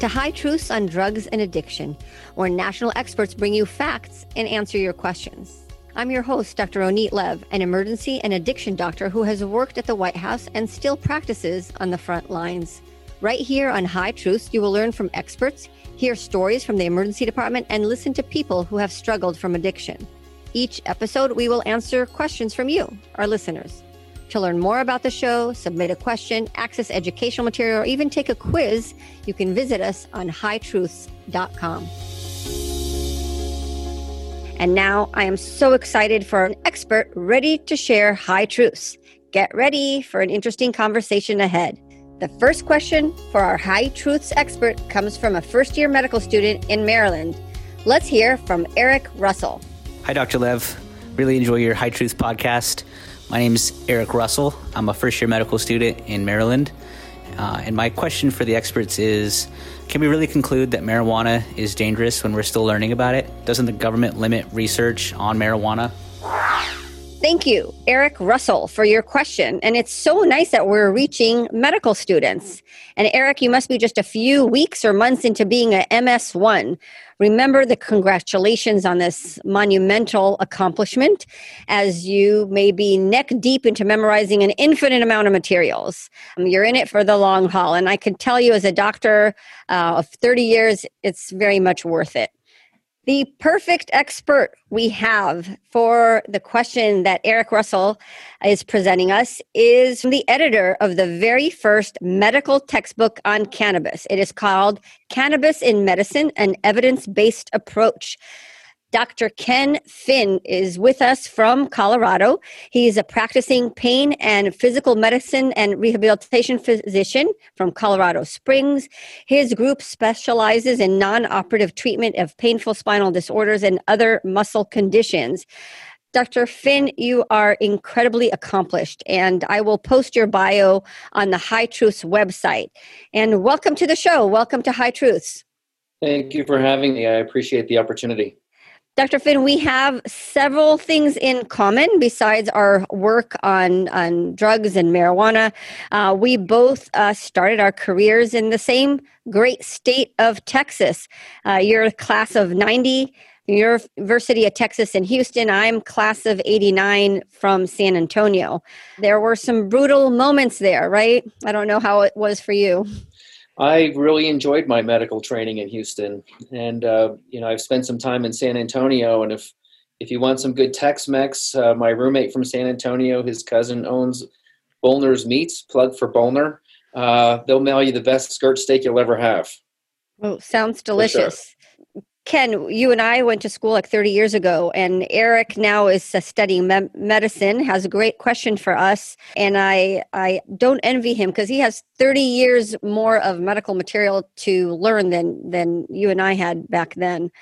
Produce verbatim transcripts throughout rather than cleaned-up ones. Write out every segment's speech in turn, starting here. to High Truths on Drugs and Addiction, where national experts bring you facts and answer your questions. I'm your host, Doctor Ronit Lev, an emergency and addiction doctor who has worked at the White House and still practices on the front lines. Right here on High Truths, you will learn from experts, hear stories from the emergency department, and listen to people who have struggled from addiction. Each episode, we will answer questions from you, our listeners. To learn more about the show, submit a question, access educational material, or even take a quiz, you can visit us on high truths dot com. And now I am so excited for an expert ready to share high truths. Get ready for an interesting conversation ahead. The first question for our High Truths expert comes from a first-year medical student in Maryland. Let's hear from Eric Russell. Hi, Doctor Lev. Really enjoy your High Truths podcast. My name is Eric Russell. I'm a first-year medical student in Maryland. Uh, and my question for the experts is, can we really conclude that marijuana is dangerous when we're still learning about it? Doesn't the government limit research on marijuana? Thank you, Eric Russell, for your question. And it's so nice that we're reaching medical students. And Eric, you must be just a few weeks or months into being an M S one. Remember the congratulations on this monumental accomplishment, as you may be neck deep into memorizing an infinite amount of materials. You're in it for the long haul. And I can tell you as a doctor uh, of thirty years, it's very much worth it. The perfect expert we have for the question that Eric Russell is presenting us is the editor of the very first medical textbook on cannabis. It is called Cannabis in Medicine, an Evidence-Based Approach. Doctor Ken Finn is with us from Colorado. He is a practicing pain and physical medicine and rehabilitation physician from Colorado Springs. His group specializes in non-operative treatment of painful spinal disorders and other muscle conditions. Doctor Finn, you are incredibly accomplished, and I will post your bio on the High Truths website. And welcome to the show. Welcome to High Truths. Thank you for having me. I appreciate the opportunity. Doctor Finn, we have several things in common besides our work on, on drugs and marijuana. Uh, we both uh, started our careers in the same great state of Texas. Uh, you're a class of ninety, University of Texas in Houston. I'm class of eighty-nine from San Antonio. There were some brutal moments there, right? I don't know how it was for you. I really enjoyed my medical training in Houston, and uh, you know, I've spent some time in San Antonio. And if if you want some good Tex-Mex, uh, my roommate from San Antonio, his cousin owns Bolner's Meats. Plug for Bolner. Uh, they'll mail you the best skirt steak you'll ever have. Oh, sounds delicious. Sure. Ken, you and I went to school like thirty years ago, and Eric now is studying me- medicine, has a great question for us, and I I don't envy him because he has thirty years more of medical material to learn than, than you and I had back then.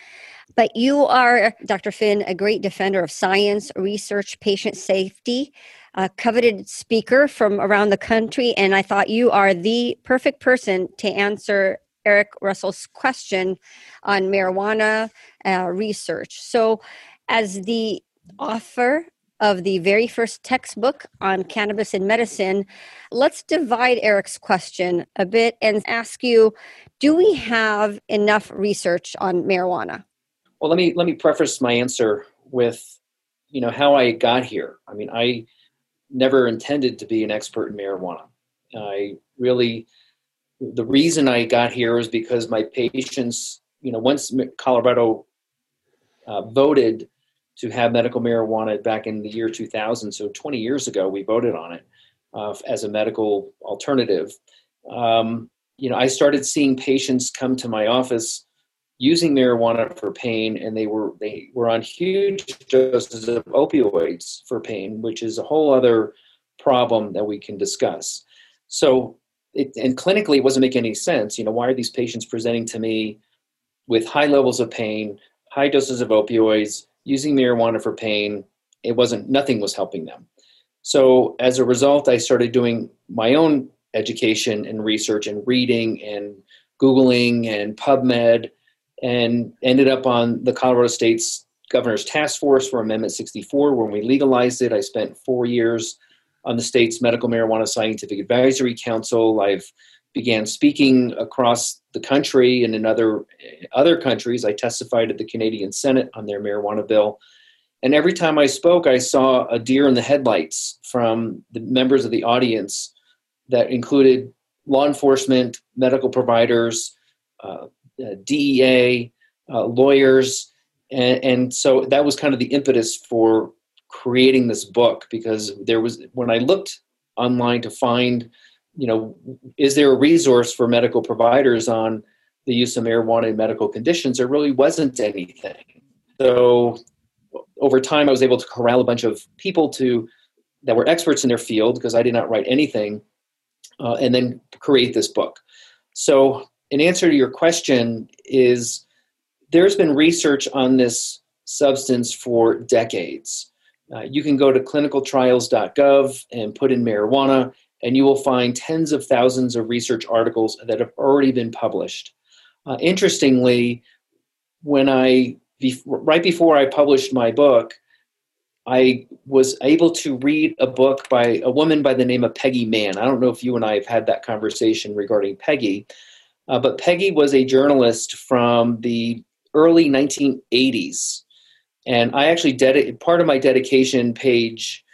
But you are, Doctor Finn, a great defender of science, research, patient safety, a coveted speaker from around the country, and I thought you are the perfect person to answer Eric Russell's question on marijuana uh, research. So as the author of the very first textbook on cannabis in medicine, let's divide Eric's question a bit and ask you, do we have enough research on marijuana? Well, let me let me preface my answer with, you know, how I got here. I mean, I never intended to be an expert in marijuana. I really... The reason I got here is because my patients, you know, once Colorado uh, voted to have medical marijuana back in the year two thousand, so twenty years ago we voted on it uh, as a medical alternative. Um, you know, I started seeing patients come to my office using marijuana for pain, and they were they were on huge doses of opioids for pain, which is a whole other problem that we can discuss. So. It, and clinically, it wasn't making any sense. You know, why are these patients presenting to me with high levels of pain, high doses of opioids, using marijuana for pain? It wasn't, nothing was helping them. So as a result, I started doing my own education and research and reading and Googling and PubMed, and ended up on the Colorado State's Governor's Task Force for Amendment sixty-four. When we legalized it, I spent four years on the state's Medical Marijuana Scientific Advisory Council. I've began speaking across the country and in other, other countries. I testified at the Canadian Senate on their marijuana bill. And every time I spoke, I saw a deer in the headlights from the members of the audience that included law enforcement, medical providers, uh, uh, D E A, uh, lawyers. And, and so that was kind of the impetus for creating this book, because there was, when I looked online to find, you know, is there a resource for medical providers on the use of marijuana in medical conditions? There really wasn't anything. So over time, I was able to corral a bunch of people to that were experts in their field, because I did not write anything, uh, and then create this book. So in answer to your question is, there's been research on this substance for decades. Uh, you can go to clinical trials dot gov and put in marijuana, and you will find tens of thousands of research articles that have already been published. Uh, interestingly, when I Bef- right before I published my book, I was able to read a book by a woman by the name of Peggy Mann. I don't know if you and I have had that conversation regarding Peggy, uh, but Peggy was a journalist from the early nineteen eighties. And I actually, ded- part of my dedication page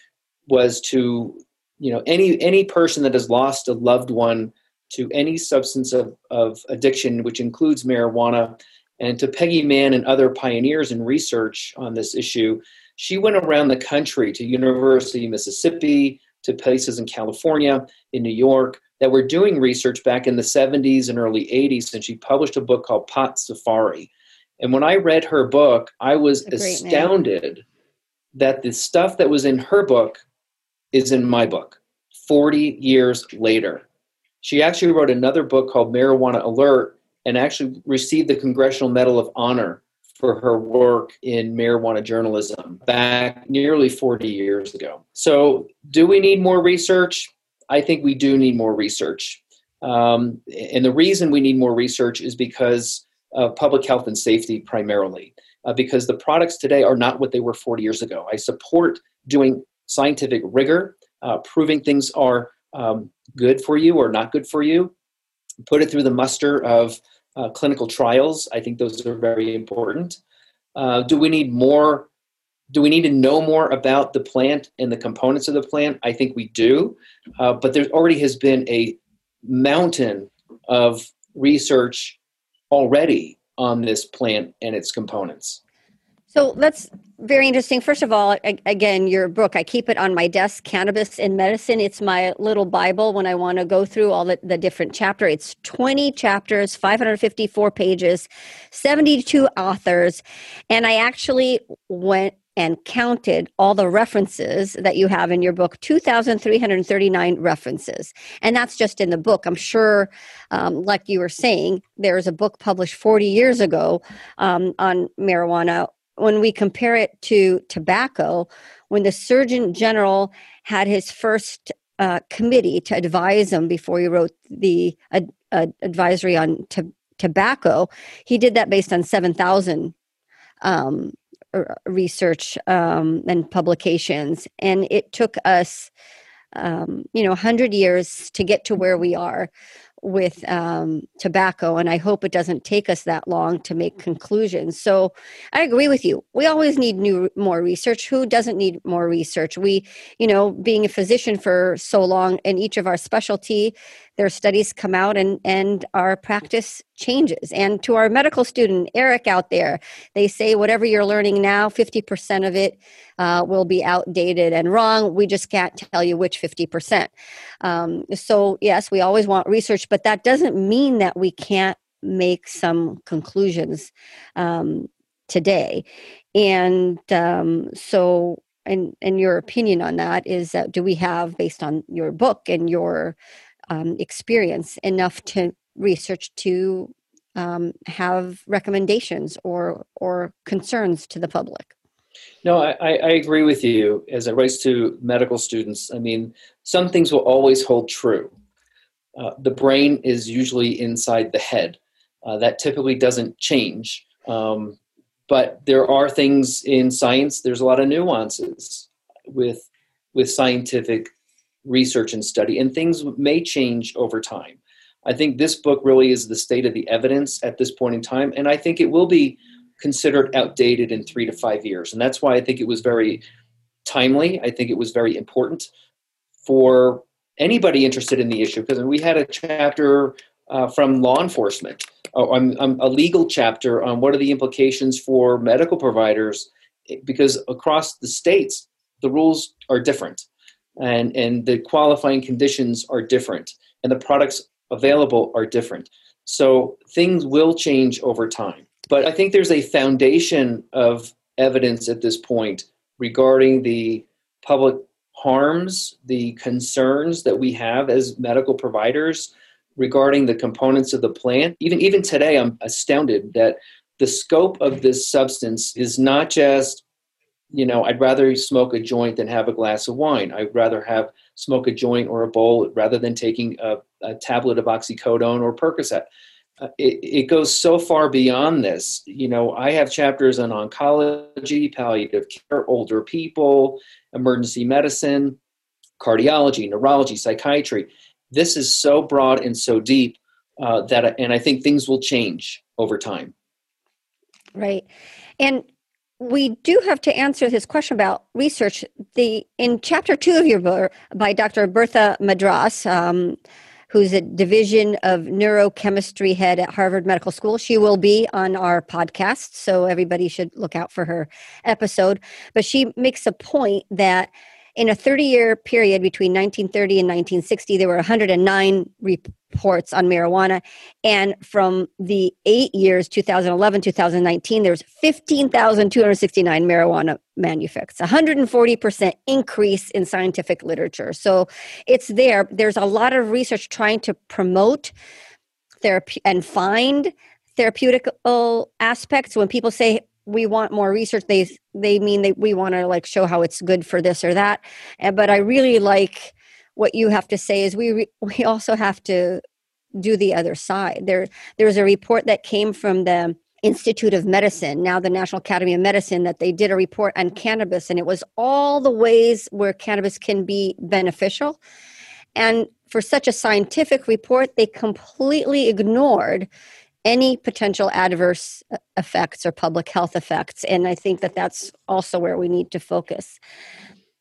was to, you know, any any person that has lost a loved one to any substance of, of addiction, which includes marijuana. And to Peggy Mann and other pioneers in research on this issue, she went around the country to University of Mississippi, to places in California, in New York, that were doing research back in the seventies and early eighties, and she published a book called Pot Safari. And when I read her book, I was astounded name. that the stuff that was in her book is in my book forty years later. She actually wrote another book called Marijuana Alert, and actually received the Congressional Medal of Honor for her work in marijuana journalism back nearly forty years ago. So do we need more research? I think we do need more research. Um, and the reason we need more research is because of public health and safety primarily, uh, because the products today are not what they were forty years ago. I support doing scientific rigor, uh, proving things are um, good for you or not good for you, put it through the muster of Uh, clinical trials. I think those are very important. Uh, do we need more? Do we need to know more about the plant and the components of the plant? I think we do. Uh, but there already has been a mountain of research already on this plant and its components. So that's very interesting. First of all, again, your book, I keep it on my desk, Cannabis in Medicine. It's my little Bible when I want to go through all the, the different chapters. It's twenty chapters, five hundred fifty-four pages, seventy-two authors. And I actually went and counted all the references that you have in your book, two thousand three hundred thirty-nine references. And that's just in the book. I'm sure, um, like you were saying, there was a book published forty years ago um, on marijuana. When we compare it to tobacco, when the Surgeon General had his first uh, committee to advise him before he wrote the uh, uh, advisory on t- tobacco, he did that based on seven thousand um, r- research um, and publications. And it took us, um, you know, one hundred years to get to where we are with um, tobacco, and I hope it doesn't take us that long to make conclusions. So I agree with you. We always need new, more research. Who doesn't need more research? We, you know, being a physician for so long in each of our specialty, their studies come out and, and our practice changes. And to our medical student, Eric, out there, they say whatever you're learning now, fifty percent of it uh, will be outdated and wrong. We just can't tell you which fifty percent. Um, so yes, we always want research, but that doesn't mean that we can't make some conclusions um, today. And um, so and, and your opinion on that is that do we have, based on your book and your Um, experience, enough to research to um, have recommendations or or concerns to the public? No, I, I agree with you as it relates to medical students. I mean, some things will always hold true. Uh, the brain is usually inside the head. Uh, that typically doesn't change. Um, but there are things in science, there's a lot of nuances with with scientific research and study, and things may change over time. I think this book really is the state of the evidence at this point in time, and I think it will be considered outdated in three to five years. And that's why I think it was very timely. I think it was very important for anybody interested in the issue, because we had a chapter uh, from law enforcement, uh, um, um, a legal chapter on what are the implications for medical providers, because across the states, the rules are different, and, and the qualifying conditions are different, and the products available are different. So things will change over time. But I think there's a foundation of evidence at this point regarding the public harms, the concerns that we have as medical providers regarding the components of the plant. Even, even today, I'm astounded that the scope of this substance is not just, you know, I'd rather smoke a joint than have a glass of wine. I'd rather have smoke a joint or a bowl rather than taking a, a tablet of oxycodone or Percocet. Uh, it, it goes so far beyond this. You know, I have chapters on oncology, palliative care, older people, emergency medicine, cardiology, neurology, psychiatry. This is so broad and so deep uh, that, I, and I think things will change over time. Right. And we do have to answer this question about research. The in chapter two of your book by Doctor Bertha Madras, um, who's a division of neurochemistry head at Harvard Medical School. She will be on our podcast, so everybody should look out for her episode. But she makes a point that in a thirty-year period between nineteen thirty and nineteen sixty, there were one hundred nine reports on marijuana. And from the eight years, two thousand eleven, two thousand nineteen, there was fifteen thousand two hundred sixty-nine marijuana manufacts, one hundred forty percent increase in scientific literature. So it's there. There's a lot of research trying to promote therapy and find therapeutical aspects. When people say, we want more research, They they mean that we want to like show how it's good for this or that. And, but I really like what you have to say is we re, we also have to do the other side. There there was a report that came from the Institute of Medicine, now the National Academy of Medicine, that they did a report on cannabis, and it was all the ways where cannabis can be beneficial. And for such a scientific report, they completely ignored any potential adverse effects or public health effects. And I think that that's also where we need to focus.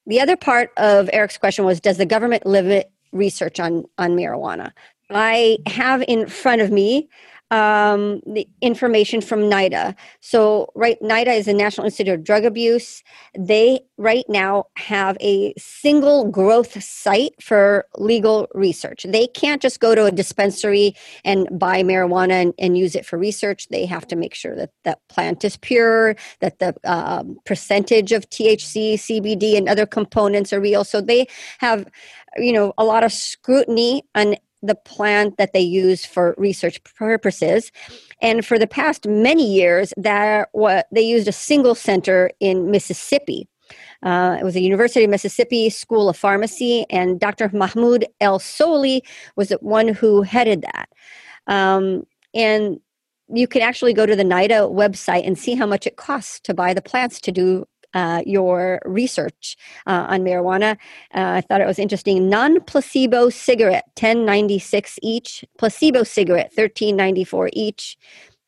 The other part of Eric's question was, does the government limit research on, on marijuana? I have in front of me um, the information from NIDA. So right, NIDA is the National Institute of Drug Abuse. They right now have a single growth site for legal research. They can't just go to a dispensary and buy marijuana and, and use it for research. They have to make sure that that plant is pure, that the um, percentage of T H C, C B D, and other components are real. So they have, you know, a lot of scrutiny on the plant that they use for research purposes. And for the past many years, that what they used a single center in Mississippi. Uh, it was the University of Mississippi School of Pharmacy, and Doctor Mahmoud El Soli was the one who headed that. Um, and you can actually go to the NIDA website and see how much it costs to buy the plants to do Uh, your research uh, on marijuana. Uh, I thought it was interesting. Non-placebo cigarette, ten dollars and ninety-six cents each. Placebo cigarette, thirteen dollars and ninety-four cents each.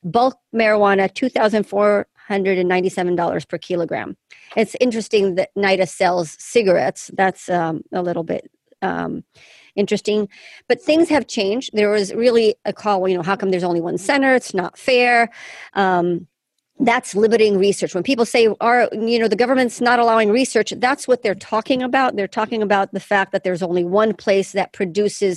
Bulk marijuana, two thousand four hundred ninety-seven dollars per kilogram. It's interesting that NIDA sells cigarettes. That's um, a little bit um, interesting. But things have changed. There was really a call, you know, how come there's only one center? It's not fair. Um That's limiting research. When people say, "Are you know the government's not allowing research," that's what they're talking about. They're talking about the fact that there's only one place that produces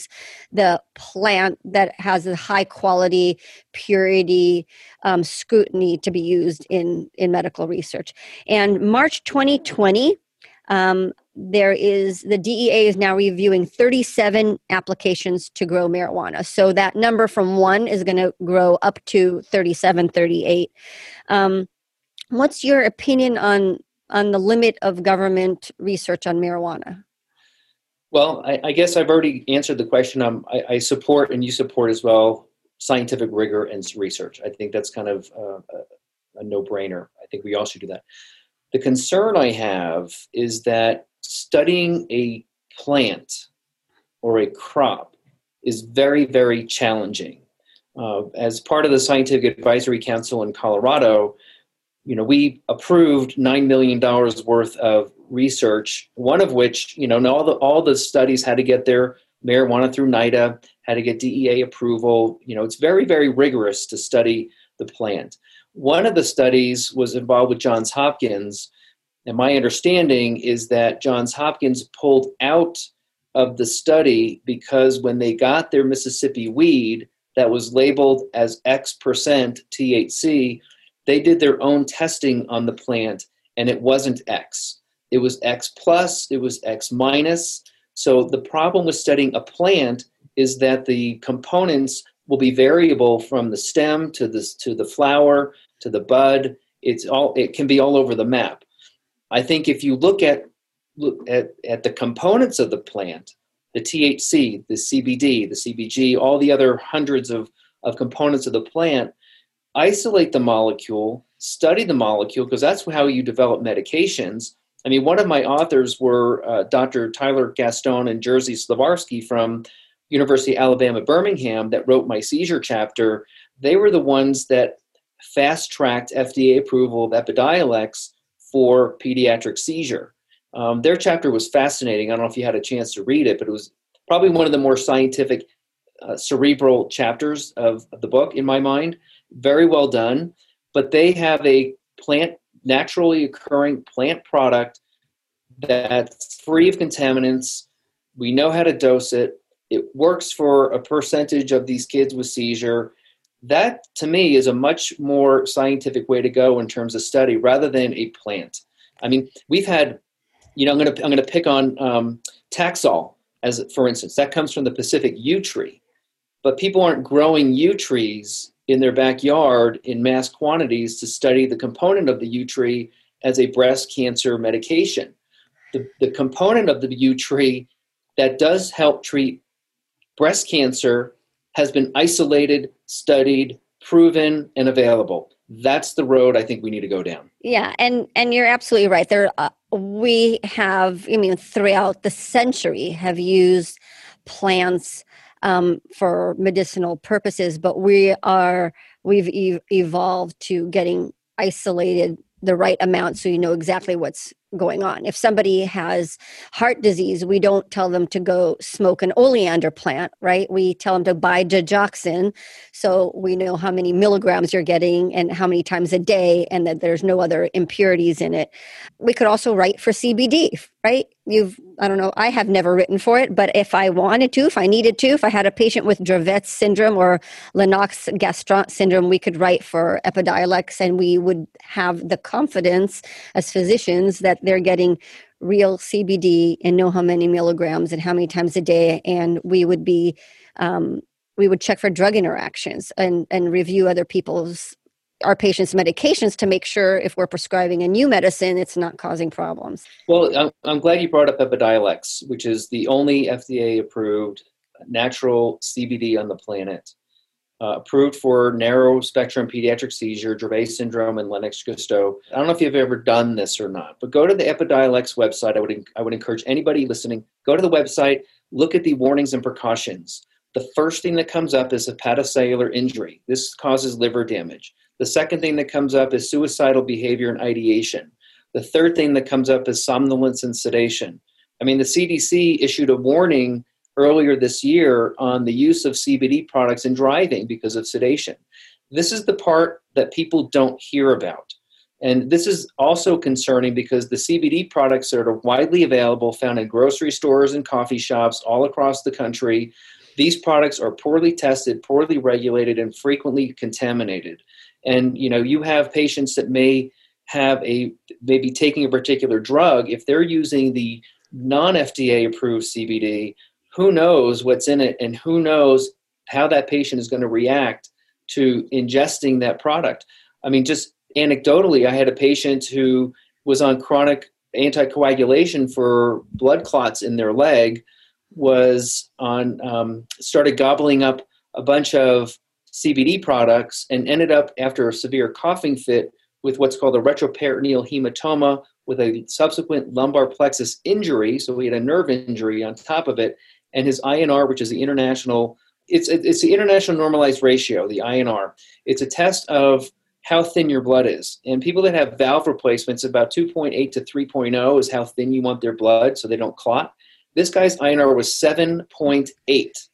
the plant that has a high quality, purity, um, scrutiny to be used in, in medical research. And March twenty twenty, um, there is the D E A is now reviewing thirty-seven applications to grow marijuana. So that number from one is going to grow up to thirty-seven, thirty-eight. Um, what's your opinion on, on the limit of government research on marijuana? Well, I, I guess I've already answered the question. Um, I, I support, and you support as well, scientific rigor and research. I think that's kind of uh, a, a no-brainer. I think we all should do that. The concern I have is that studying a plant or a crop is very, very challenging. Uh, as part of the Scientific Advisory Council in Colorado, you know, we approved nine million dollars worth of research, one of which, you know, all the, all the studies had to get their marijuana through NIDA, had to get D E A approval. You know, it's very, very rigorous to study the plant. One of the studies was involved with Johns Hopkins, and my understanding is that Johns Hopkins pulled out of the study because when they got their Mississippi weed that was labeled as X percent T H C, they did their own testing on the plant, and it wasn't X. It was X plus, it was X minus. So the problem with studying a plant is that the components will be variable from the stem to the, to the flower, to the bud. It's all, it can be all over the map. I think if you look at, look at, at the components of the plant, the T H C, the C B D, the C B G, all the other hundreds of, of components of the plant, isolate the molecule, study the molecule, because that's how you develop medications. I mean, one of my authors were uh, Doctor Tyler Gaston and Jerzy Slawarski from University of Alabama, Birmingham, that wrote my seizure chapter. They were the ones that fast-tracked F D A approval of Epidiolex for pediatric seizure. Um, their chapter was fascinating. I don't know if you had a chance to read it, but it was probably one of the more scientific, uh, cerebral chapters of, of the book, in my mind. Very well done, but they have a plant, naturally occurring plant product that's free of contaminants. We know how to dose it. It works for a percentage of these kids with seizure. That, to me, is a much more scientific way to go in terms of study rather than a plant. I mean, we've had, you know, I'm going to I'm going to pick on um, Taxol, as for instance. That comes from the Pacific yew tree, but people aren't growing yew trees in their backyard in mass quantities to study the component of the yew tree as a breast cancer medication. The, the component of the yew tree that does help treat breast cancer has been isolated, studied, proven, and available. That's the road I think we need to go down. Yeah, and, and you're absolutely right. There, uh, we have, I mean, throughout the century have used plants Um, for medicinal purposes, but we are, we've e- evolved to getting isolated the right amount so you know exactly what's going on. If somebody has heart disease, we don't tell them to go smoke an oleander plant, right? We tell them to buy digoxin so we know how many milligrams you're getting and how many times a day and that there's no other impurities in it. We could also write for C B D, right? You've, I don't know, I have never written for it, but if I wanted to, if I needed to, if I had a patient with Dravet syndrome or Lennox-Gastaut syndrome, we could write for Epidiolex, and we would have the confidence as physicians that they're getting real C B D and know how many milligrams and how many times a day. And we would be, um, we would check for drug interactions and, and review other people's, our patients' medications to make sure if we're prescribing a new medicine, it's not causing problems. Well, I'm, I'm glad you brought up Epidiolex, which is the only F D A-approved natural C B D on the planet, uh, approved for narrow-spectrum pediatric seizure, Dravet syndrome, and Lennox-Gastaut. I don't know if you've ever done this or not, but go to the Epidiolex website. I would I would encourage anybody listening, go to the website, look at the warnings and precautions. The first thing that comes up is hepatocellular injury. This causes liver damage. The second thing that comes up is suicidal behavior and ideation. The third thing that comes up is somnolence and sedation. I mean, the C D C issued a warning earlier this year on the use of C B D products in driving because of sedation. This is the part that people don't hear about. And this is also concerning because the C B D products are widely available, found in grocery stores and coffee shops all across the country. These products are poorly tested, poorly regulated, and frequently contaminated. And, you know, you have patients that may have a, may be taking a particular drug. If they're using the non-F D A approved C B D, who knows what's in it and who knows how that patient is going to react to ingesting that product. I mean, just anecdotally, I had a patient who was on chronic anticoagulation for blood clots in their leg, was on, um, started gobbling up a bunch of C B D products and ended up after a severe coughing fit with what's called a retroperitoneal hematoma with a subsequent lumbar plexus injury. So we had a nerve injury on top of it and his I N R, which is the international, it's it's the international normalized ratio, the I N R. It's a test of how thin your blood is. And people that have valve replacements, about two point eight to three point oh is how thin you want their blood so they don't clot. This guy's I N R was seven point eight,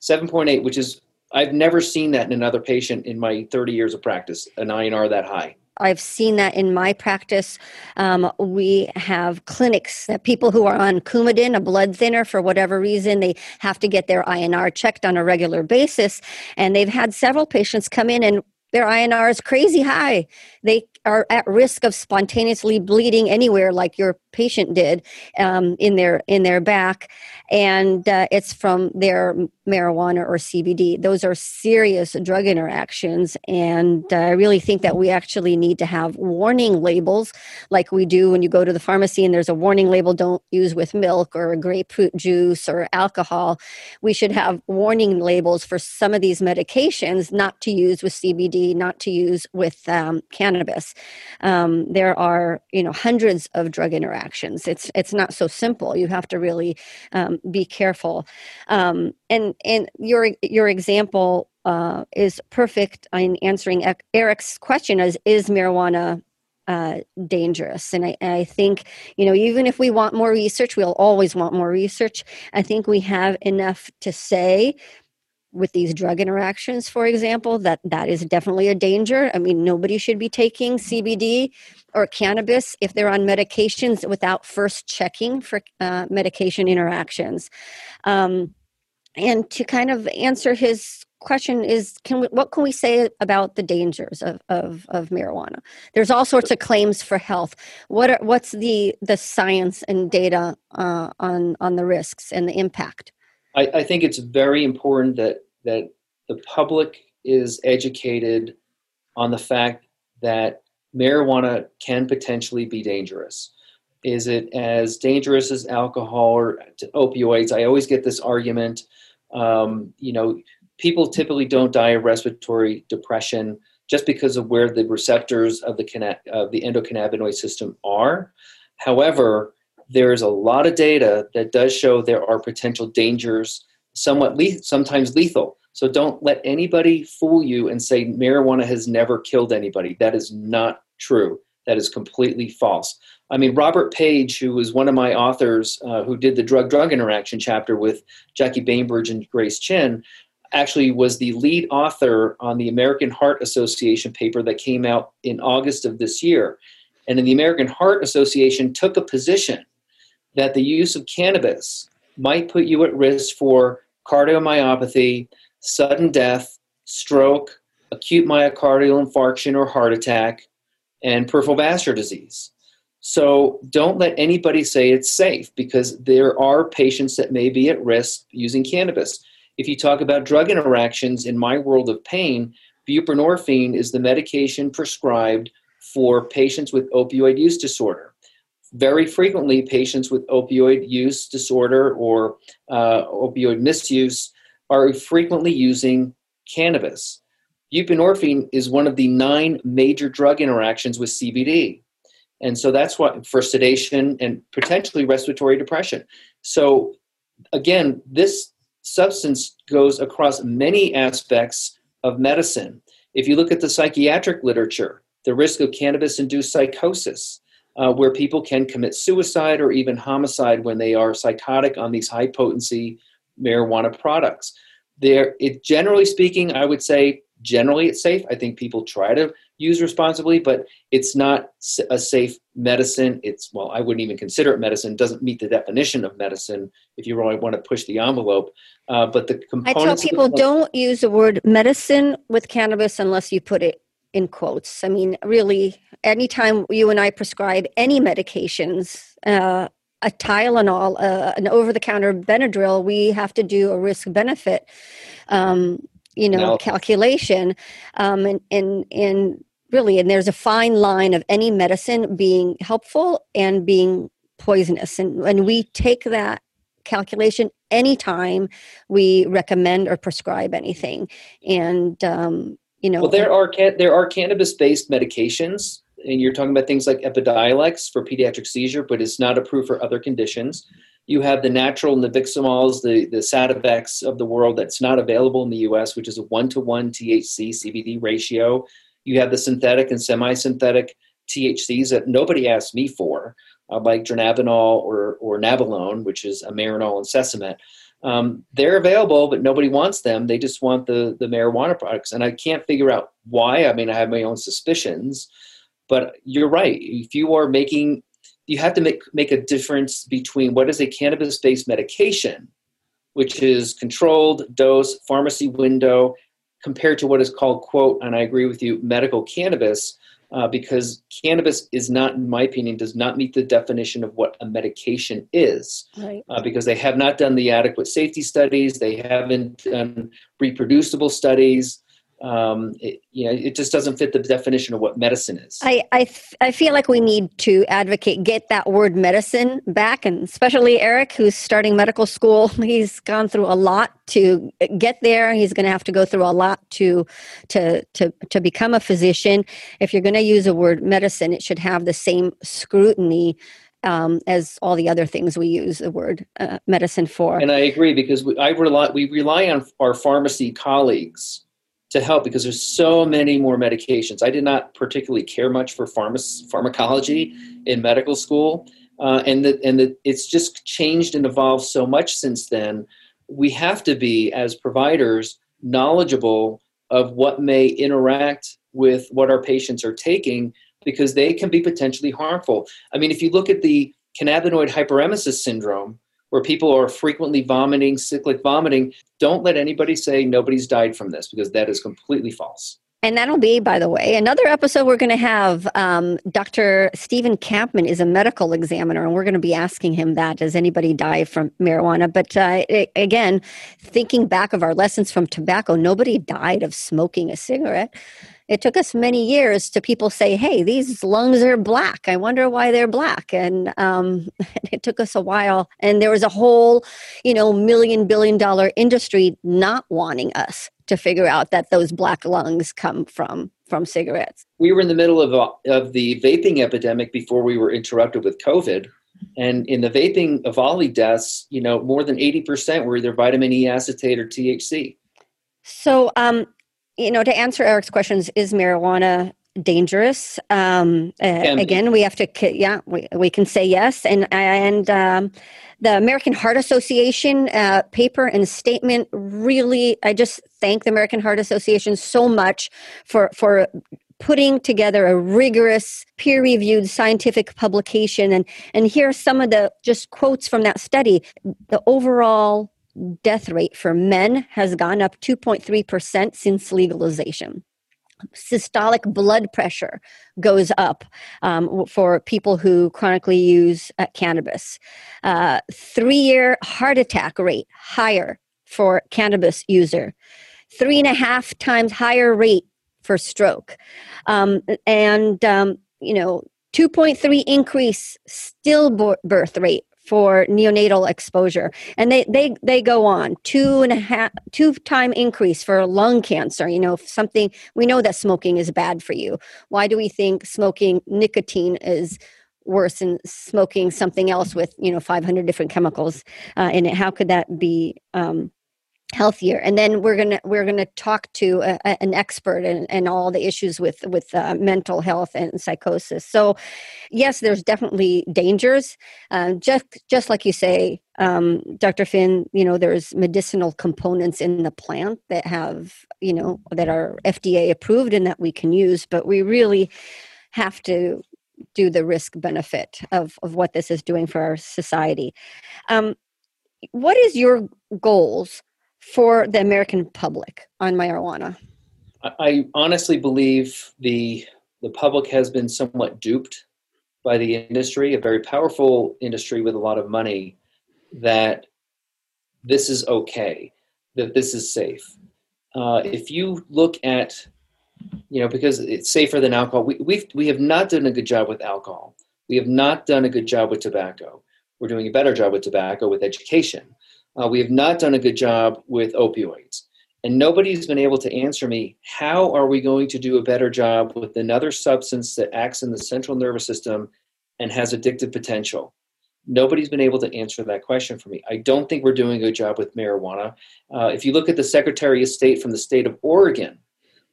seven point eight, which is, I've never seen that in another patient in my thirty years of practice, an I N R that high. I've seen that in my practice. Um, we have clinics that people who are on Coumadin, a blood thinner, for whatever reason, they have to get their I N R checked on a regular basis. And they've had several patients come in and their I N R is crazy high. They are at risk of spontaneously bleeding anywhere, like your patient did, um, in their in their back, and uh, it's from their marijuana or C B D. Those are serious drug interactions, and uh, I really think that we actually need to have warning labels, like we do when you go to the pharmacy and there's a warning label: don't use with milk or grapefruit juice or alcohol. We should have warning labels for some of these medications, not to use with C B D, not to use with um, cannabis. Um, there are, you know, hundreds of drug interactions. It's it's not so simple. You have to really um, be careful. Um, and and your your example uh, is perfect in answering Eric's question: is is marijuana Uh, dangerous? And I, I think, you know, even if we want more research, we'll always want more research. I think we have enough to say with these drug interactions, for example, that that is definitely a danger. I mean, nobody should be taking C B D or cannabis if they're on medications without first checking for uh, medication interactions. Um, and to kind of answer his question is, can we, what can we say about the dangers of, of, of marijuana? There's all sorts of claims for health. What are, what's the, the science and data uh, on, on the risks and the impact? I, I think it's very important that that the public is educated on the fact that marijuana can potentially be dangerous. Is it as dangerous as alcohol or opioids? I always get this argument. Um, you know, people typically don't die of respiratory depression just because of where the receptors of the canna- of the endocannabinoid system are. However, there is a lot of data that does show there are potential dangers, somewhat le- sometimes lethal. So don't let anybody fool you and say marijuana has never killed anybody. That is not true. That is completely false. I mean, Robert Page, who was one of my authors, uh, who did the drug-drug interaction chapter with Jackie Bainbridge and Grace Chin, actually was the lead author on the American Heart Association paper that came out in August of this year. And then the American Heart Association took a position that the use of cannabis might put you at risk for cardiomyopathy, sudden death, stroke, acute myocardial infarction or heart attack, and peripheral vascular disease. So don't let anybody say it's safe, because there are patients that may be at risk using cannabis. If you talk about drug interactions, in my world of pain, buprenorphine is the medication prescribed for patients with opioid use disorder. Very frequently, patients with opioid use disorder or uh, opioid misuse are frequently using cannabis. Buprenorphine is one of the nine major drug interactions with C B D. And so that's what, for sedation and potentially respiratory depression. So again, this substance goes across many aspects of medicine. If you look at the psychiatric literature, the risk of cannabis-induced psychosis, Uh, where people can commit suicide or even homicide when they are psychotic on these high-potency marijuana products. There, it generally speaking, I would say generally it's safe. I think people try to use responsibly, but it's not a safe medicine. It's, well, I wouldn't even consider it medicine. It doesn't meet the definition of medicine if you really want to push the envelope. Uh, but the components. I tell people of the- don't use the word medicine with cannabis unless you put it in quotes. I mean, really, anytime you and I prescribe any medications, uh, a Tylenol, uh, an over-the-counter Benadryl, we have to do a risk-benefit, um, you know, no. calculation. Um, and, and, and really, and there's a fine line of any medicine being helpful and being poisonous. And, and we take that calculation anytime we recommend or prescribe anything. And, um, You know, well, there are there are cannabis-based medications, and you're talking about things like Epidiolex for pediatric seizure, but it's not approved for other conditions. You have the natural nabiximols, the, the Sativex of the world that's not available in the U S, which is a one-to-one T H C C B D ratio. You have the synthetic and semi-synthetic T H Cs that nobody asked me for, uh, like dronabinol or, or nabilone, which is amarinol and sesame. Um, they're available, but nobody wants them. They just want the, the marijuana products. And I can't figure out why. I mean, I have my own suspicions, but you're right. If you are making... You have to make, make a difference between what is a cannabis-based medication, which is controlled dose, pharmacy window, compared to what is called, quote, and I agree with you, medical cannabis, uh, because cannabis is not, in my opinion, does not meet the definition of what a medication is, right. uh, because they have not done the adequate safety studies. They haven't done reproducible studies. Um, it, you know, it just doesn't fit the definition of what medicine is. I I, f- I feel like we need to advocate, get that word medicine back, and especially Eric, who's starting medical school. He's gone through a lot to get there. He's going to have to go through a lot to to to to become a physician. If you're going to use a word medicine, it should have the same scrutiny um, as all the other things we use the word uh, medicine for. And I agree, because we, I rely we rely on our pharmacy colleagues to help, because there's so many more medications. I did not particularly care much for pharmac- pharmacology in medical school, uh, and the, and the, it's just changed and evolved so much since then. We have to be, as providers, knowledgeable of what may interact with what our patients are taking, because they can be potentially harmful. I mean, if you look at the cannabinoid hyperemesis syndrome, where people are frequently vomiting, cyclic vomiting, don't let anybody say nobody's died from this, because that is completely false. And that'll be, by the way, another episode we're going to have. Um, Doctor Stephen Kampman is a medical examiner, and we're going to be asking him that. Does anybody die from marijuana? But uh, again, thinking back of our lessons from tobacco, nobody died of smoking a cigarette. It took us many years to people say, hey, these lungs are black. I wonder why they're black. And um, it took us a while. And there was a whole, you know, million, billion dollar industry not wanting us to figure out that those black lungs come from, from cigarettes. We were in the middle of, uh, of the vaping epidemic before we were interrupted with COVID. And in the vaping Avali deaths, you know, more than eighty percent were either vitamin E acetate or T H C. So, um, you know, to answer Eric's questions, is marijuana dangerous? Um, uh, again, we have to, yeah, we, we can say yes. And and um, the American Heart Association uh, paper and statement really, I just thank the American Heart Association so much for for putting together a rigorous, peer-reviewed scientific publication. And, and here are some of the just quotes from that study. The overall death rate for men has gone up two point three percent since legalization. Systolic blood pressure goes up um, for people who chronically use uh, cannabis. Uh, three-year heart attack rate higher for cannabis user. Three and a half times higher rate for stroke. Um, and, um, you know, two point three increase stillbirth rate for neonatal exposure. And they, they, they go on, two and a half, two time increase for lung cancer. You know, if something, we know that smoking is bad for you. Why do we think smoking nicotine is worse than smoking something else with, you know, five hundred different chemicals uh, in it? How could that be um, healthier? And then we're going to, we're going to talk to a, a, an expert and, and all the issues with, with uh, mental health and psychosis. So yes, there's definitely dangers. Um, just, just like you say, um, Doctor Finn, you know, there's medicinal components in the plant that have, you know, that are F D A approved and that we can use, but we really have to do the risk benefit of, of what this is doing for our society. Um, what is your goals for the American public on marijuana? I honestly believe the the public has been somewhat duped by the industry, a very powerful industry with a lot of money, that this is okay, that this is safe. Uh, if you look at, you know, because it's safer than alcohol, we we've, we have not done a good job with alcohol. We have not done a good job with tobacco. We're doing a better job with tobacco, with education. Uh, we have not done a good job with opioids. And nobody's been able to answer me, how are we going to do a better job with another substance that acts in the central nervous system and has addictive potential? Nobody's been able to answer that question for me. I don't think we're doing a good job with marijuana. Uh, if you look at the Secretary of State from the state of Oregon,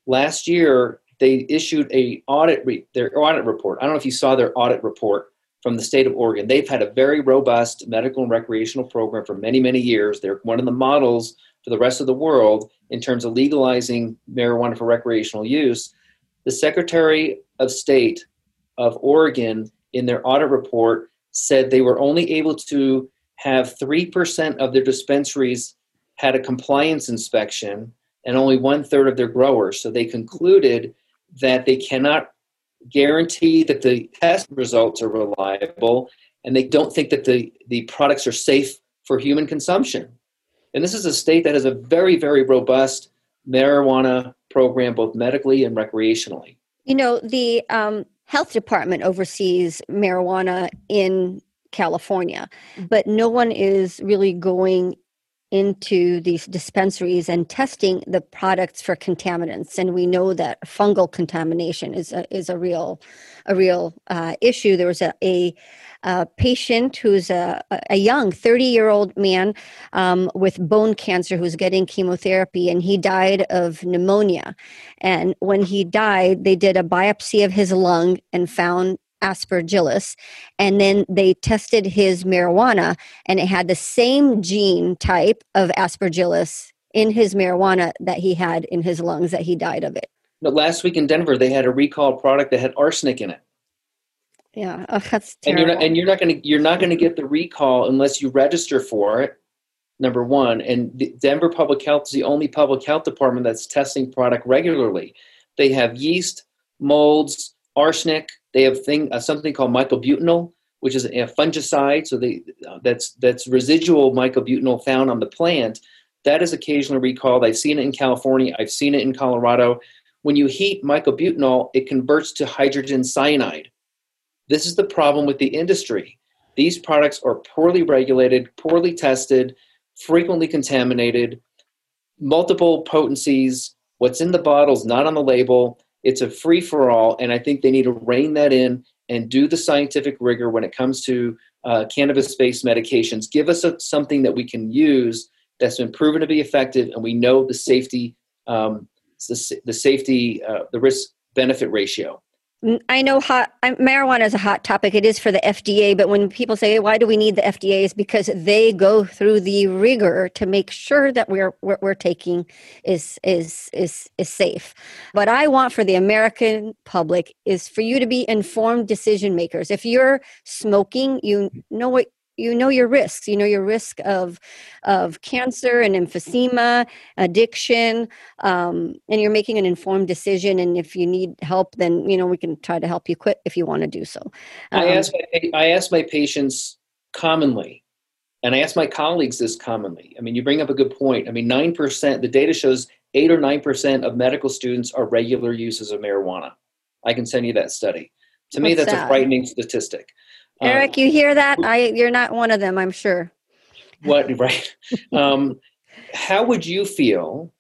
last year they issued a audit re- their audit report. I don't know if you saw their audit report from the state of Oregon. They've had a very robust medical and recreational program for many, many years. They're one of the models for the rest of the world in terms of legalizing marijuana for recreational use. The Secretary of State of Oregon in their audit report said they were only able to have three percent of their dispensaries had a compliance inspection and only one third of their growers. So they concluded that they cannot guarantee that the test results are reliable, and they don't think that the, the products are safe for human consumption. And this is a state that has a very, very robust marijuana program, both medically and recreationally. You know, the um, health department oversees marijuana in California, but no one is really going into these dispensaries and testing the products for contaminants. And we know that fungal contamination is a, is a real a real uh, issue. There was a, a, a patient who's a, a young thirty-year-old man um, with bone cancer who's getting chemotherapy, and he died of pneumonia. And when he died, they did a biopsy of his lung and found aspergillus, and then they tested his marijuana, and it had the same gene type of aspergillus in his marijuana that he had in his lungs, that he died of it. But last week in Denver, they had a recall product that had arsenic in it. Yeah, oh, that's terrible. And you're not, and you're not going to you're not going to get the recall unless you register for it. Number one, and the Denver Public Health is the only public health department that's testing product regularly. They have yeast, molds, arsenic. They have thing uh, something called mycobutanol, which is a fungicide. So they, uh, that's that's residual mycobutanol found on the plant. That is occasionally recalled. I've seen it in California. I've seen it in Colorado. When you heat mycobutanol, it converts to hydrogen cyanide. This is the problem with the industry. These products are poorly regulated, poorly tested, frequently contaminated, multiple potencies. What's in the bottle is not on the label. It's a free-for-all, and I think they need to rein that in and do the scientific rigor when it comes to uh, cannabis-based medications. Give us a, something that we can use that's been proven to be effective, and we know the safety, um, the, the safety, uh, the risk-benefit ratio. I know hot, I'm, marijuana is a hot topic. It is for the F D A, but when people say, why do we need the F D A? It's because they go through the rigor to make sure that we're, what we're taking is, is, is, is safe. What I want for the American public is for you to be informed decision makers. If you're smoking, you know what, You know your risks. You know your risk of of cancer and emphysema, addiction, um, and you're making an informed decision. And if you need help, then you know we can try to help you quit if you want to do so. Um, I ask my, I ask my patients commonly, and I ask my colleagues this commonly. I mean, you bring up a good point. I mean, nine percent. The data shows eight or nine percent of medical students are regular users of marijuana. I can send you that study. To me, that's sad. A frightening statistic. Eric, um, you hear that? I, you're not one of them, I'm sure. What, right. um, how would you feel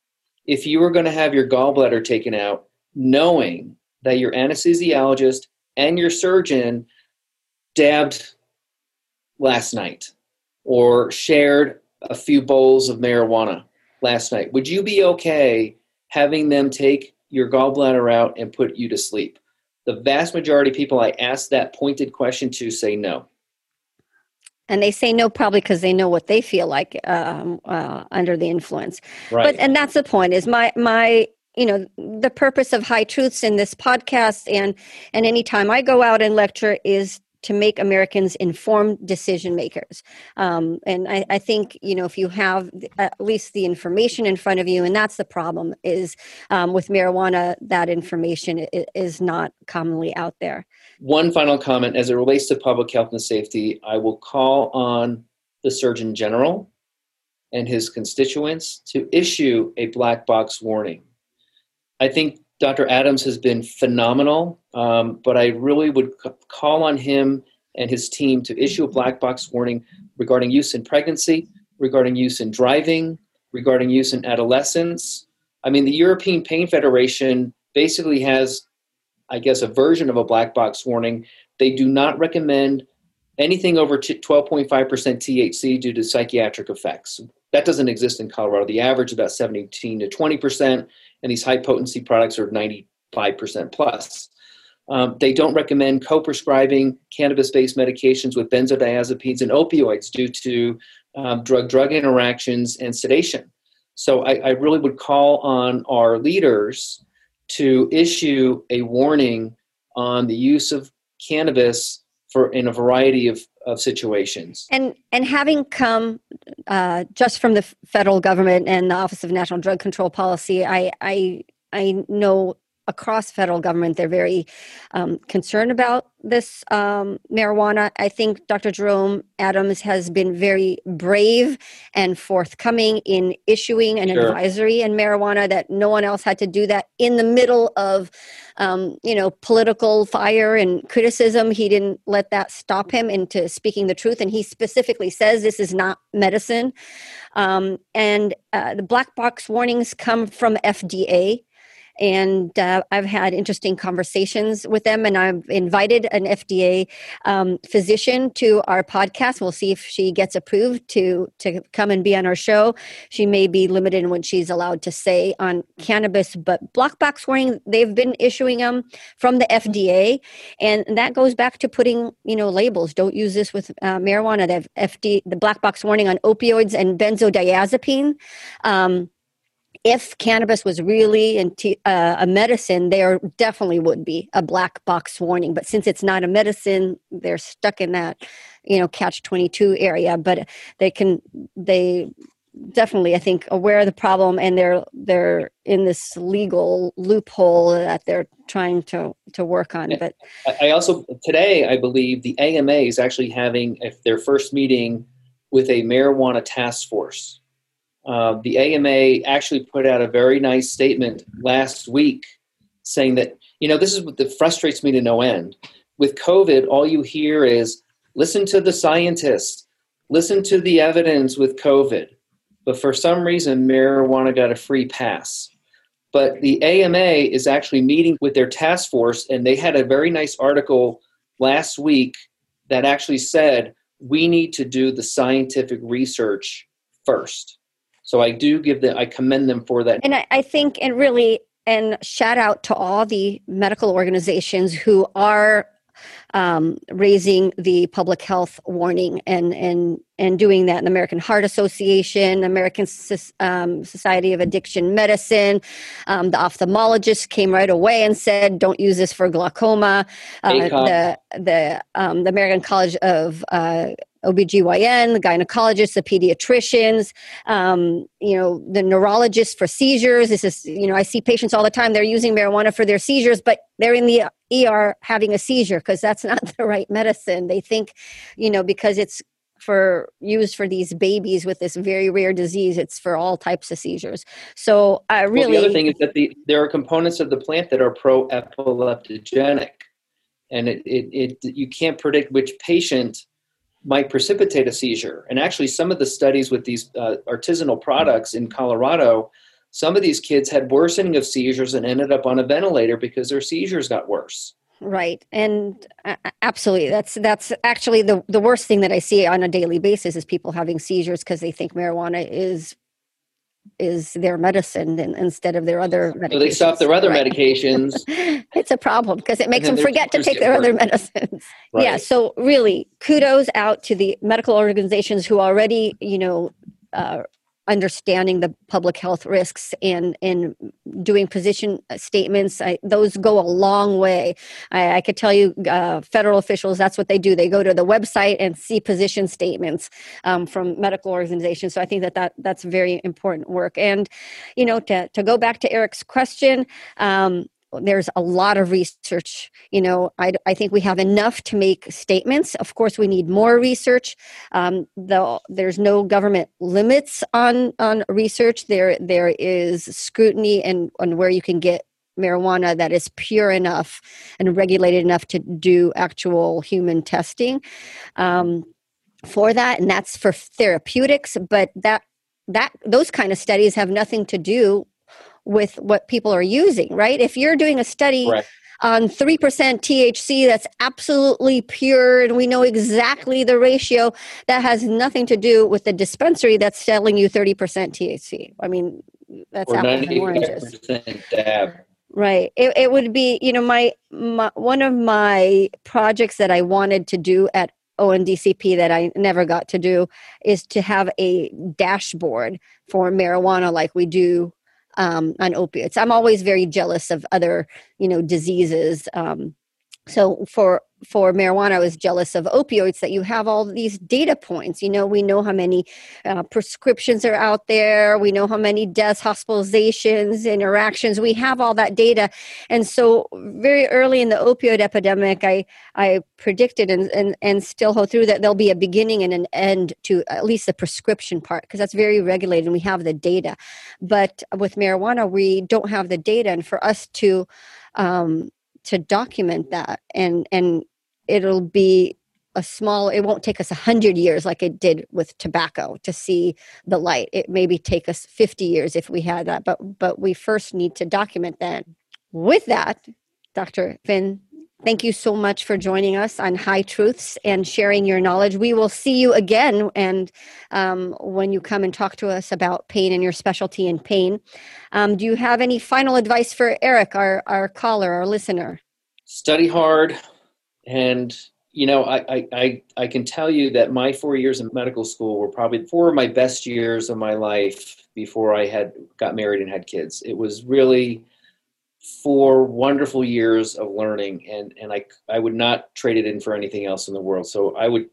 if you were going to have your gallbladder taken out, knowing that your anesthesiologist and your surgeon dabbed last night or shared a few bowls of marijuana last night? Would you be okay having them take your gallbladder out and put you to sleep? The vast majority of people I ask that pointed question to say no. And they say no probably because they know what they feel like um, uh, under the influence. Right. But, and that's the point is my, my you know, the purpose of High Truths in this podcast and, and any time I go out and lecture is to make Americans informed decision makers. Um, and I, I think, you know, if you have at least the information in front of you, and that's the problem is um, with marijuana, that information is not commonly out there. One final comment as it relates to public health and safety, I will call on the Surgeon General and his constituents to issue a black box warning. I think Doctor Adams has been phenomenal, um, but I really would c- call on him and his team to issue a black box warning regarding use in pregnancy, regarding use in driving, regarding use in adolescence. I mean, the European Pain Federation basically has, I guess, a version of a black box warning. They do not recommend Anything over twelve point five percent T H C due to psychiatric effects. That doesn't exist in Colorado. The average is about seventeen to twenty percent, and these high-potency products are ninety-five percent plus. Um, they don't recommend co-prescribing cannabis-based medications with benzodiazepines and opioids due to um, drug-drug interactions and sedation. So I, I really would call on our leaders to issue a warning on the use of cannabis for in a variety of, of situations. And and having come uh, just from the federal government and the Office of National Drug Control Policy, I I, I know across federal government they're very um, concerned about this um, marijuana. I think Doctor Jerome Adams has been very brave and forthcoming in issuing an sure. advisory in marijuana that no one else had to do that in the middle of Um, you know, political fire and criticism. He didn't let that stop him into speaking the truth. And he specifically says this is not medicine. Um, and uh, the black box warnings come from F D A. And uh, I've had interesting conversations with them. And I've invited an F D A um, physician to our podcast. We'll see if she gets approved to, to come and be on our show. She may be limited in what she's allowed to say on cannabis. But black box warning, they've been issued them from the F D A, and that goes back to putting, you know, labels. Don't use this with uh, marijuana. They have F D A, the black box warning on opioids and benzodiazepine. Um, if cannabis was really in t- uh, a medicine, there definitely would be a black box warning. But since it's not a medicine, they're stuck in that, you know, catch twenty-two area. But they can they. Definitely, I think, aware of the problem, and they're they're in this legal loophole that they're trying to, to work on. But I also, today, I believe the A M A is actually having their first meeting with a marijuana task force. Uh, the A M A actually put out a very nice statement last week saying that, you know, this is what frustrates me to no end. With COVID, all you hear is, listen to the scientists, listen to the evidence with COVID. But for some reason, marijuana got a free pass. But the A M A is actually meeting with their task force, and they had a very nice article last week that actually said, we need to do the scientific research first. So I do give them, I commend them for that. And I, I think, and really, and shout out to all the medical organizations who are Um, raising the public health warning and and and doing that in the American Heart Association, American um, Society of Addiction Medicine. Um, the ophthalmologist came right away and said, "Don't use this for glaucoma." Uh, the the um, the American College of uh, O B G Y N, the gynecologists, the pediatricians, um, you know, the neurologists for seizures. This is, you know, I see patients all the time. They're using marijuana for their seizures, but they're in the E R having a seizure because that's not the right medicine. They think, you know, because it's for used for these babies with this very rare disease, it's for all types of seizures. So I uh, really. Well, the other thing is that the, there are components of the plant that are pro-epileptogenic, and it, it, it you can't predict which patient might precipitate a seizure. And actually, some of the studies with these uh, artisanal products in Colorado, some of these kids had worsening of seizures and ended up on a ventilator because their seizures got worse. Right. And uh, absolutely. That's that's actually the, the worst thing that I see on a daily basis is people having seizures because they think marijuana is is their medicine and, instead of their other medications. So they stop their other right. medications. It's a problem because it makes them forget to take their other medicines. Right. Yeah. So really, kudos out to the medical organizations who already, you know, uh, understanding the public health risks and, and doing position statements. I, those go a long way. I, I could tell you uh, federal officials, that's what they do. They go to the website and see position statements um, from medical organizations. So I think that, that that's very important work. And, you know, to, to go back to Eric's question, um, there's a lot of research. You know, I, I think we have enough to make statements. Of course, we need more research. Um, the, there's no government limits on, on research. There there is scrutiny and on where you can get marijuana that is pure enough and regulated enough to do actual human testing um, for that, and that's for therapeutics. But that that those kind of studies have nothing to do with what people are using, right? If you're doing a study right. on three percent T H C that's absolutely pure, and we know exactly the ratio. That has nothing to do with the dispensary that's selling you thirty percent T H C. I mean, that's apples and oranges. Right. It, it would be, you know, my, my one of my projects that I wanted to do at O N D C P that I never got to do is to have a dashboard for marijuana like we do um, on opiates. I'm always very jealous of other, you know, diseases. Um, so for for marijuana, I was jealous of opioids, that you have all these data points. You know, we know how many uh, prescriptions are out there. We know how many deaths, hospitalizations, interactions. We have all that data. And so very early in the opioid epidemic, I I predicted and, and, and still hold through that there'll be a beginning and an end to at least the prescription part, because that's very regulated and we have the data. But with marijuana, we don't have the data. And for us to... Um, to document that, and and it'll be a small, it won't take us one hundred years like it did with tobacco to see the light. It maybe take us fifty years if we had that, but but we first need to document that. With that, Doctor Finn, thank you so much for joining us on High Truths and sharing your knowledge. We will see you again, and um, when you come and talk to us about pain and your specialty in pain. Um, do you have any final advice for Eric, our, our caller, our listener? Study hard. And, you know, I, I, I, I can tell you that my four years in medical school were probably four of my best years of my life before I had got married and had kids. It was really... four wonderful years of learning, and, and I, I would not trade it in for anything else in the world. So I would,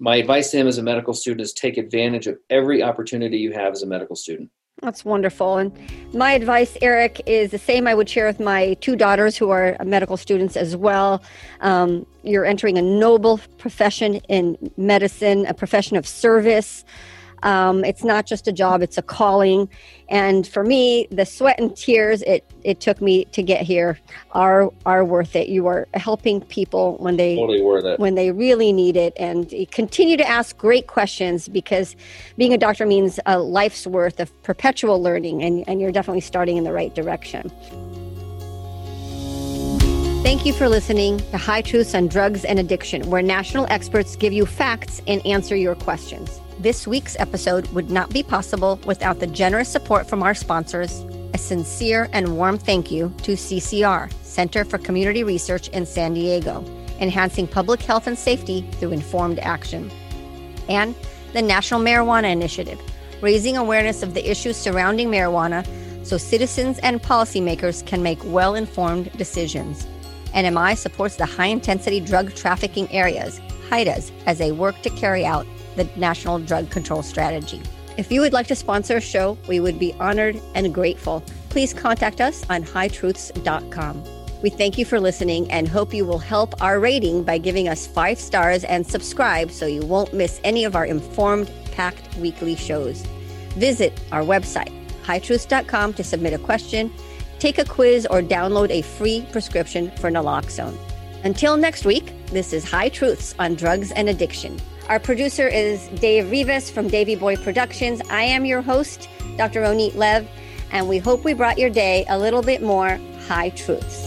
my advice to him as a medical student is take advantage of every opportunity you have as a medical student. That's wonderful. And my advice, Eric, is the same I would share with my two daughters who are medical students as well. Um, you're entering a noble profession in medicine, a profession of service. Um, it's not just a job, it's a calling. And for me, the sweat and tears it, it took me to get here are are worth it. You are helping people when they totally worth it. When they really need it. And continue to ask great questions, because being a doctor means a life's worth of perpetual learning, and, and you're definitely starting in the right direction. Thank you for listening to High Truths on Drugs and Addiction, where national experts give you facts and answer your questions. This week's episode would not be possible without the generous support from our sponsors. A sincere and warm thank you to C C R, Center for Community Research in San Diego, enhancing public health and safety through informed action. And the National Marijuana Initiative, raising awareness of the issues surrounding marijuana so citizens and policymakers can make well-informed decisions. N M I supports the high-intensity drug trafficking areas, HIDAs, as they work to carry out the National Drug Control Strategy. If you would like to sponsor a show, we would be honored and grateful. Please contact us on high truths dot com. We thank you for listening and hope you will help our rating by giving us five stars and subscribe so you won't miss any of our informed, packed weekly shows. Visit our website, high truths dot com, to submit a question, take a quiz, or download a free prescription for naloxone. Until next week, this is High Truths on Drugs and Addiction. Our producer is Dave Rivas from Davey Boy Productions. I am your host, Doctor Ronit Lev, and we hope we brought your day a little bit more high truths.